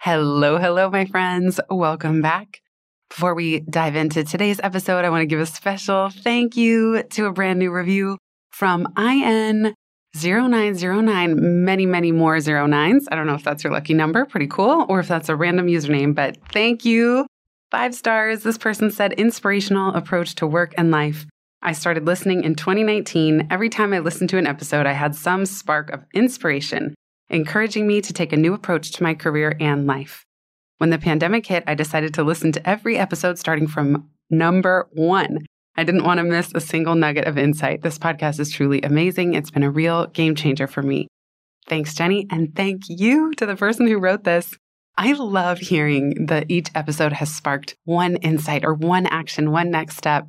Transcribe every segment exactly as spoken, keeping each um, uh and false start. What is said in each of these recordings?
Hello, hello, my friends. Welcome back. Before we dive into today's episode, I want to give a special thank you to a brand new review from I N zero nine zero nine, many, many more zero nines. I don't know if that's your lucky number, pretty cool, or if that's a random username, but thank you. Five stars. This person said, inspirational approach to work and life. I started listening in twenty nineteen. Every time I listened to an episode, I had some spark of inspiration, encouraging me to take a new approach to my career and life. When the pandemic hit, I decided to listen to every episode starting from number one. I didn't want to miss a single nugget of insight. This podcast is truly amazing. It's been a real game changer for me. Thanks, Jenny, and thank you to the person who wrote this. I love hearing that each episode has sparked one insight or one action, one next step.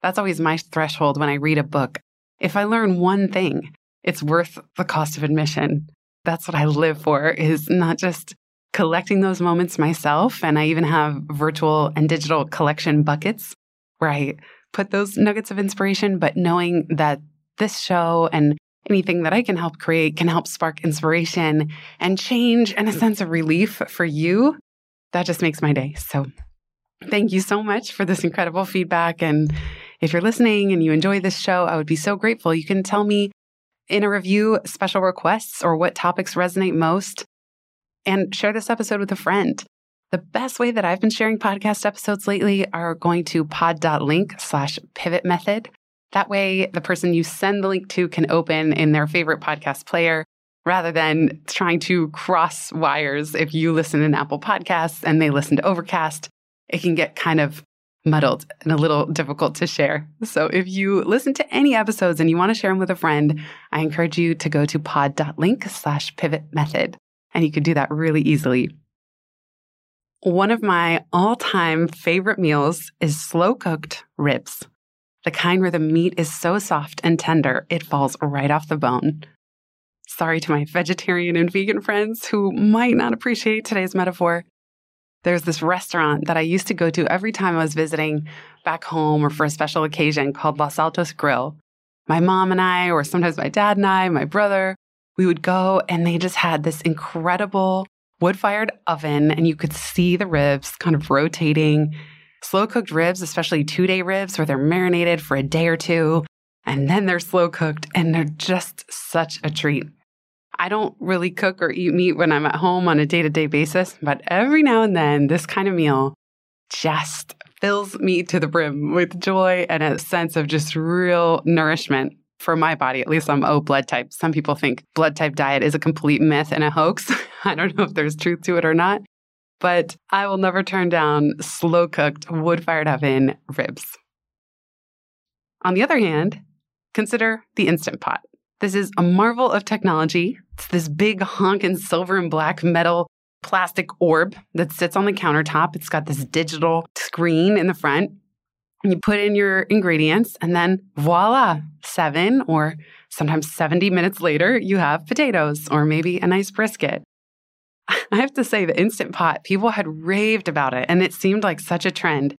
That's always my threshold when I read a book. If I learn one thing, it's worth the cost of admission. That's what I live for, is not just collecting those moments myself. And I even have virtual and digital collection buckets where I put those nuggets of inspiration, but knowing that this show and anything that I can help create can help spark inspiration and change and a sense of relief for you. That just makes my day. So thank you so much for this incredible feedback. And if you're listening and you enjoy this show, I would be so grateful. You can tell me in a review special requests or what topics resonate most, and share this episode with a friend. The best way that I've been sharing podcast episodes lately are going to pod.link slash pivot method. That way, the person you send the link to can open in their favorite podcast player rather than trying to cross wires. If you listen in Apple Podcasts and they listen to Overcast, it can get kind of muddled and a little difficult to share. So if you listen to any episodes and you want to share them with a friend, I encourage you to go to pod.link slash pivot method, and you can do that really easily. One of my all-time favorite meals is slow-cooked ribs. The kind where the meat is so soft and tender, it falls right off the bone. Sorry to my vegetarian and vegan friends who might not appreciate today's metaphor. There's this restaurant that I used to go to every time I was visiting back home or for a special occasion called Los Altos Grill. My mom and I, or sometimes my dad and I, my brother, we would go, and they just had this incredible wood-fired oven, and you could see the ribs kind of rotating. Slow-cooked ribs, especially two-day ribs, where they're marinated for a day or two, and then they're slow-cooked, and they're just such a treat. I don't really cook or eat meat when I'm at home on a day-to-day basis, but every now and then, this kind of meal just fills me to the brim with joy and a sense of just real nourishment for my body. At least I'm O blood type. Some people think blood type diet is a complete myth and a hoax. I don't know if there's truth to it or not. But I will never turn down slow-cooked, wood-fired oven ribs. On the other hand, consider the Instant Pot. This is a marvel of technology. It's this big honkin' silver and black metal plastic orb that sits on the countertop. It's got this digital screen in the front. You put in your ingredients, and then voila, seven or sometimes seventy minutes later, you have potatoes or maybe a nice brisket. I have to say, the Instant Pot, people had raved about it, and it seemed like such a trend.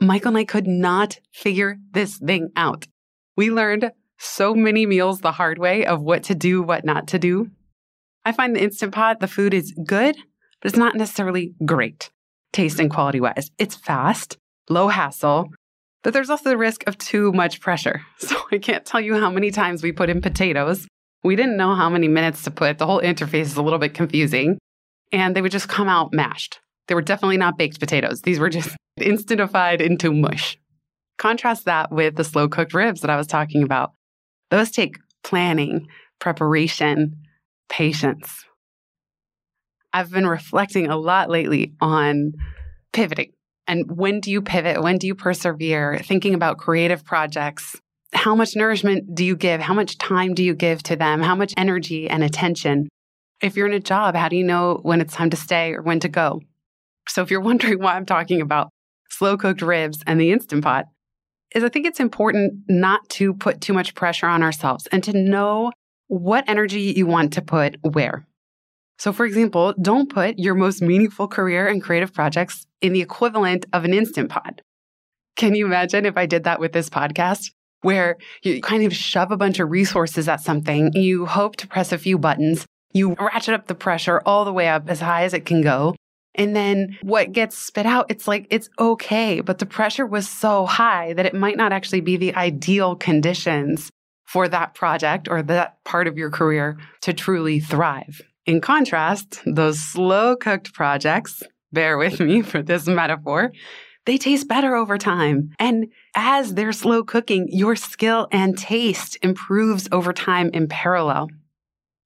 Michael and I could not figure this thing out. We learned so many meals the hard way of what to do, what not to do. I find the Instant Pot, the food is good, but it's not necessarily great, taste and quality-wise. It's fast, low hassle, but there's also the risk of too much pressure. So I can't tell you how many times we put in potatoes. We didn't know how many minutes to put. The whole interface is a little bit confusing. And they would just come out mashed. They were definitely not baked potatoes. These were just instantified into mush. Contrast that with the slow-cooked ribs that I was talking about. Those take planning, preparation, patience. I've been reflecting a lot lately on pivoting. And when do you pivot? When do you persevere? Thinking about creative projects. How much nourishment do you give? How much time do you give to them? How much energy and attention? If you're in a job, how do you know when it's time to stay or when to go? So if you're wondering why I'm talking about slow-cooked ribs and the Instant Pot, is I think it's important not to put too much pressure on ourselves and to know what energy you want to put where. So for example, don't put your most meaningful career and creative projects in the equivalent of an Instant Pot. Can you imagine if I did that with this podcast, where you kind of shove a bunch of resources at something, you hope to press a few buttons, you ratchet up the pressure all the way up as high as it can go, and then what gets spit out, it's like, it's okay, but the pressure was so high that it might not actually be the ideal conditions for that project or that part of your career to truly thrive. In contrast, those slow-cooked projects, bear with me for this metaphor, they taste better over time. And as they're slow cooking, your skill and taste improves over time in parallel.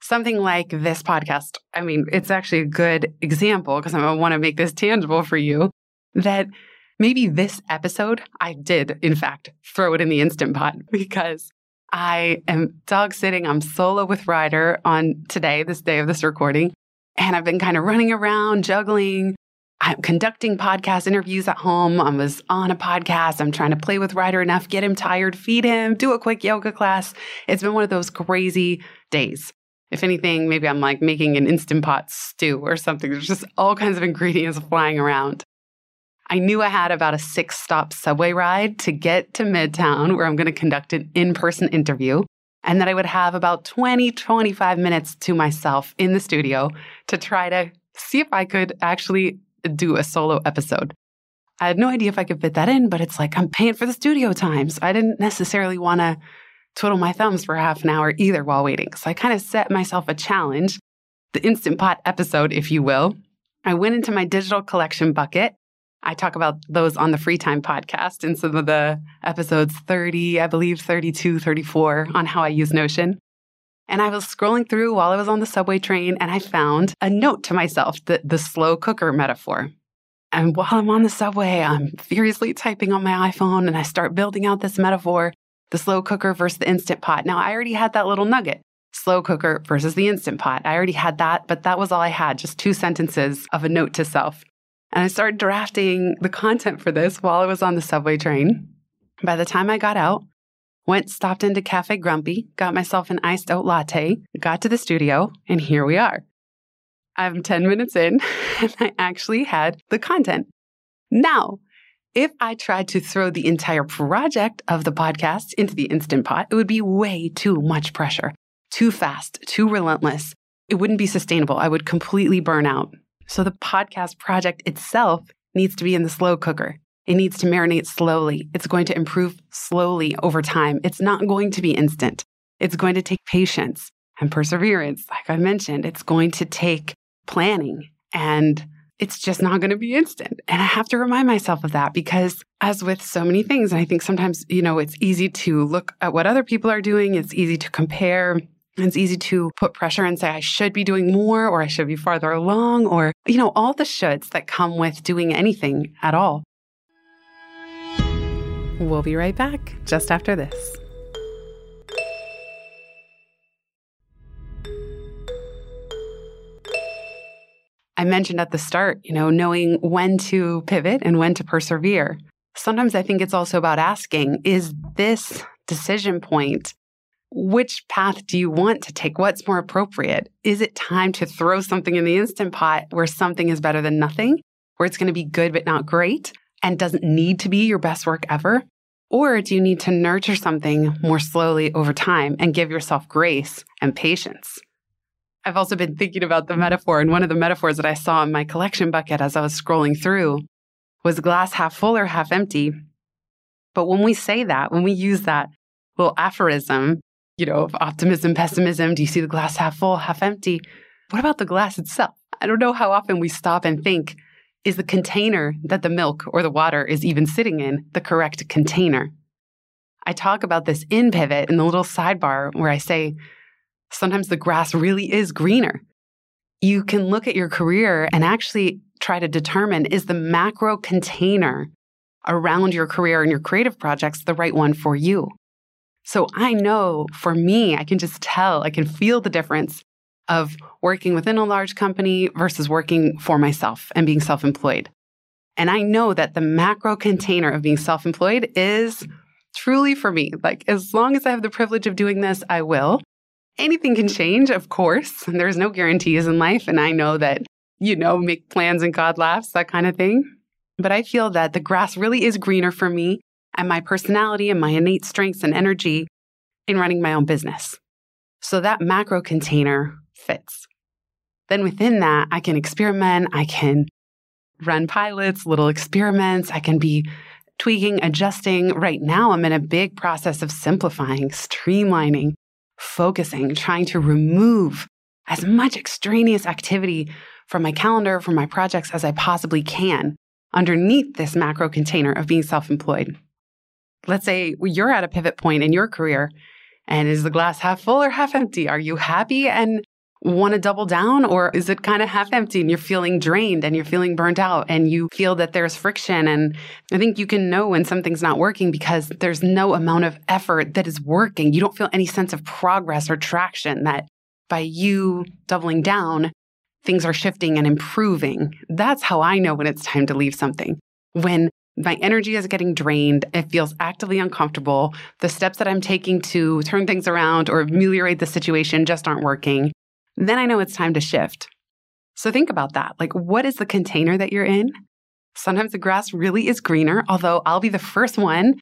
Something like this podcast, I mean, it's actually a good example because I want to make this tangible for you, that maybe this episode, I did, in fact, throw it in the Instant Pot because I am dog sitting. I'm solo with Ryder on today, this day of this recording, and I've been kind of running around, juggling. I'm conducting podcast interviews at home. I was on a podcast. I'm trying to play with Ryder enough, get him tired, feed him, do a quick yoga class. It's been one of those crazy days. If anything, maybe I'm like making an Instant Pot stew or something. There's just all kinds of ingredients flying around. I knew I had about a six-stop subway ride to get to Midtown, where I'm going to conduct an in-person interview, and that I would have about twenty, twenty-five minutes to myself in the studio to try to see if I could actually do a solo episode. I had no idea if I could fit that in, but it's like I'm paying for the studio time, so I didn't necessarily want to twiddle my thumbs for half an hour either while waiting. So I kind of set myself a challenge, the Instant Pot episode, if you will. I went into my digital collection bucket. I talk about those on the Free Time podcast in some of the episodes thirty, I believe thirty-two, thirty-four, on how I use Notion. And I was scrolling through while I was on the subway train, and I found a note to myself, the, the slow cooker metaphor. And while I'm on the subway, I'm furiously typing on my iPhone, and I start building out this metaphor, the slow cooker versus the Instant Pot. Now, I already had that little nugget, slow cooker versus the Instant Pot. I already had that, but that was all I had, just two sentences of a note to self. And I started drafting the content for this while I was on the subway train. By the time I got out, went, stopped into Cafe Grumpy, got myself an iced oat latte, got to the studio, and here we are. I'm ten minutes in, and I actually had the content. Now, if I tried to throw the entire project of the podcast into the Instant Pot, it would be way too much pressure, too fast, too relentless. It wouldn't be sustainable. I would completely burn out. So the podcast project itself needs to be in the slow cooker. It needs to marinate slowly. It's going to improve slowly over time. It's not going to be instant. It's going to take patience and perseverance. Like I mentioned, it's going to take planning, and it's just not going to be instant. And I have to remind myself of that, because as with so many things, and I think sometimes, you know, it's easy to look at what other people are doing. It's easy to compare. It's easy to put pressure and say, I should be doing more, or I should be farther along, or, you know, all the shoulds that come with doing anything at all. We'll be right back just after this. I mentioned at the start, you know, knowing when to pivot and when to persevere. Sometimes I think it's also about asking, is this decision point, which path do you want to take? What's more appropriate? Is it time to throw something in the Instant Pot where something is better than nothing, where it's going to be good but not great and doesn't need to be your best work ever? Or do you need to nurture something more slowly over time and give yourself grace and patience? I've also been thinking about the metaphor, and one of the metaphors that I saw in my collection bucket as I was scrolling through was glass half full or half empty. But when we say that, when we use that little aphorism, you know, of optimism, pessimism, do you see the glass half full, half empty? What about the glass itself? I don't know how often we stop and think, is the container that the milk or the water is even sitting in the correct container? I talk about this in Pivot in the little sidebar where I say, sometimes the grass really is greener. You can look at your career and actually try to determine, is the macro container around your career and your creative projects the right one for you? So I know for me, I can just tell, I can feel the difference of working within a large company versus working for myself and being self-employed. And I know that the macro container of being self-employed is truly for me. Like, as long as I have the privilege of doing this, I will. Anything can change, of course. There's no guarantees in life. And I know that, you know, make plans and God laughs, that kind of thing. But I feel that the grass really is greener for me and my personality and my innate strengths and energy in running my own business. So that macro container fits. Then within that, I can experiment. I can run pilots, little experiments. I can be tweaking, adjusting. Right now, I'm in a big process of simplifying, streamlining, focusing, trying to remove as much extraneous activity from my calendar, from my projects as I possibly can underneath this macro container of being self-employed. Let's say you're at a pivot point in your career, and is the glass half full or half empty? Are you happy and want to double down, or is it kind of half empty and you're feeling drained and you're feeling burnt out and you feel that there's friction? And I think you can know when something's not working because there's no amount of effort that is working. You don't feel any sense of progress or traction, that by you doubling down, things are shifting and improving. That's how I know when it's time to leave something. When my energy is getting drained, it feels actively uncomfortable, the steps that I'm taking to turn things around or ameliorate the situation just aren't working, then I know it's time to shift. So think about that. Like, what is the container that you're in? Sometimes the grass really is greener, although I'll be the first one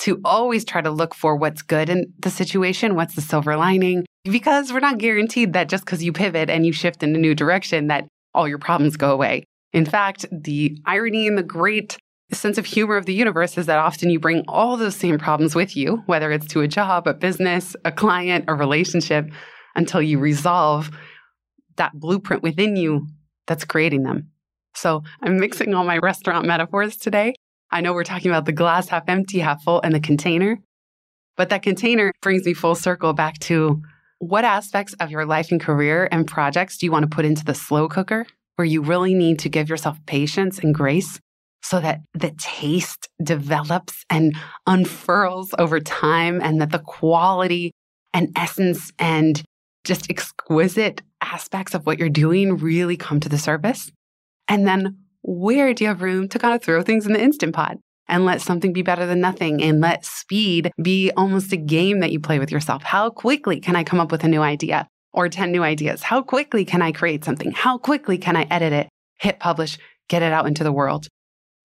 to always try to look for what's good in the situation, what's the silver lining, because we're not guaranteed that just because you pivot and you shift in a new direction that all your problems go away. In fact, the irony and the great sense of humor of the universe is that often you bring all those same problems with you, whether it's to a job, a business, a client, a relationship, until you resolve that blueprint within you that's creating them. So I'm mixing all my restaurant metaphors today. I know we're talking about the glass half empty, half full, and the container, but that container brings me full circle back to what aspects of your life and career and projects do you want to put into the slow cooker, where you really need to give yourself patience and grace so that the taste develops and unfurls over time, and that the quality and essence and just exquisite aspects of what you're doing really come to the surface? And then where do you have room to kind of throw things in the Instant Pot and let something be better than nothing, and let speed be almost a game that you play with yourself? How quickly can I come up with a new idea or ten new ideas? How quickly can I create something? How quickly can I edit it, hit publish, get it out into the world?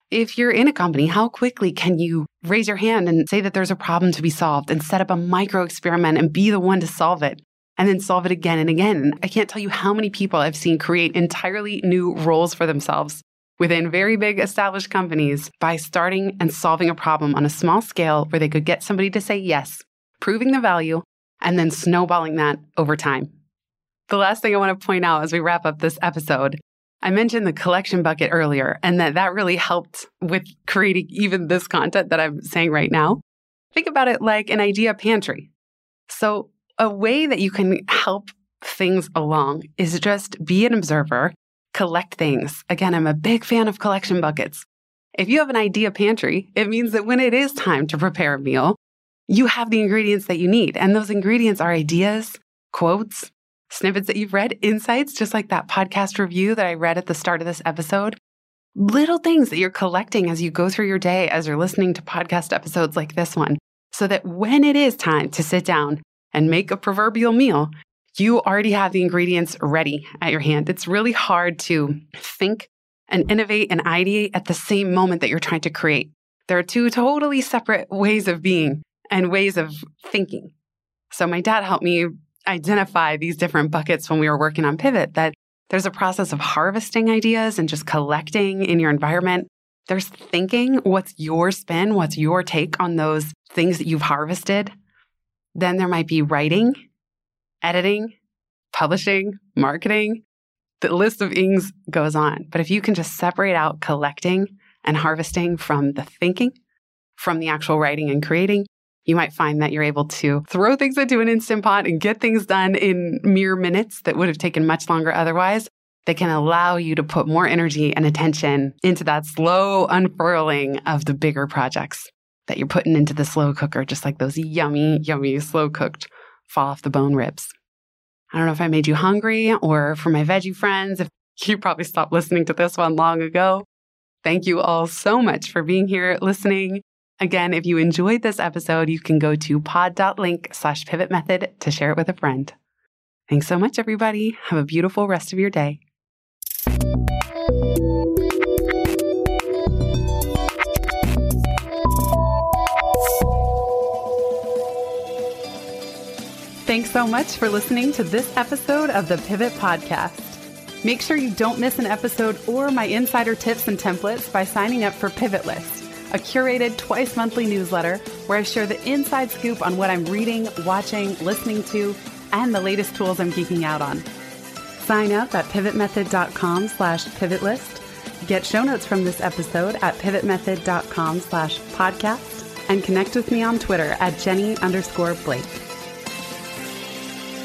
If you're in a company, how quickly can you raise your hand and say that there's a problem to be solved and set up a micro experiment and be the one to solve it, and then solve it again and again? I can't tell you how many people I've seen create entirely new roles for themselves within very big established companies by starting and solving a problem on a small scale where they could get somebody to say yes, proving the value, and then snowballing that over time. The last thing I want to point out as we wrap up this episode, I mentioned the collection bucket earlier, and that that really helped with creating even this content that I'm saying right now. Think about it like an idea pantry. So a way that you can help things along is just be an observer, collect things. Again, I'm a big fan of collection buckets. If you have an idea pantry, it means that when it is time to prepare a meal, you have the ingredients that you need. And those ingredients are ideas, quotes, snippets that you've read, insights, just like that podcast review that I read at the start of this episode. Little things that you're collecting as you go through your day, as you're listening to podcast episodes like this one, so that when it is time to sit down and make a proverbial meal, you already have the ingredients ready at your hand. It's really hard to think and innovate and ideate at the same moment that you're trying to create. There are two totally separate ways of being and ways of thinking. So my dad helped me identify these different buckets when we were working on Pivot, that there's a process of harvesting ideas and just collecting in your environment. There's thinking, what's your spin, what's your take on those things that you've harvested? Then there might be writing, editing, publishing, marketing. The list of ings goes on. But if you can just separate out collecting and harvesting from the thinking, from the actual writing and creating, you might find that you're able to throw things into an Instant Pot and get things done in mere minutes that would have taken much longer otherwise. They can allow you to put more energy and attention into that slow unfurling of the bigger projects that you're putting into the slow cooker, just like those yummy, yummy, slow cooked fall off the bone ribs. I don't know if I made you hungry, or for my veggie friends, if you probably stopped listening to this one long ago. Thank you all so much for being here listening. Again, if you enjoyed this episode, you can go to pod.link slash pivot method to share it with a friend. Thanks so much, everybody. Have a beautiful rest of your day. Thanks so much for listening to this episode of the Pivot Podcast. Make sure you don't miss an episode or my insider tips and templates by signing up for Pivot List, a curated twice monthly newsletter where I share the inside scoop on what I'm reading, watching, listening to, and the latest tools I'm geeking out on. Sign up at pivotmethod.com slash pivotlist. Get show notes from this episode at pivotmethod.com slash podcast and connect with me on Twitter at Jenny underscore Blake.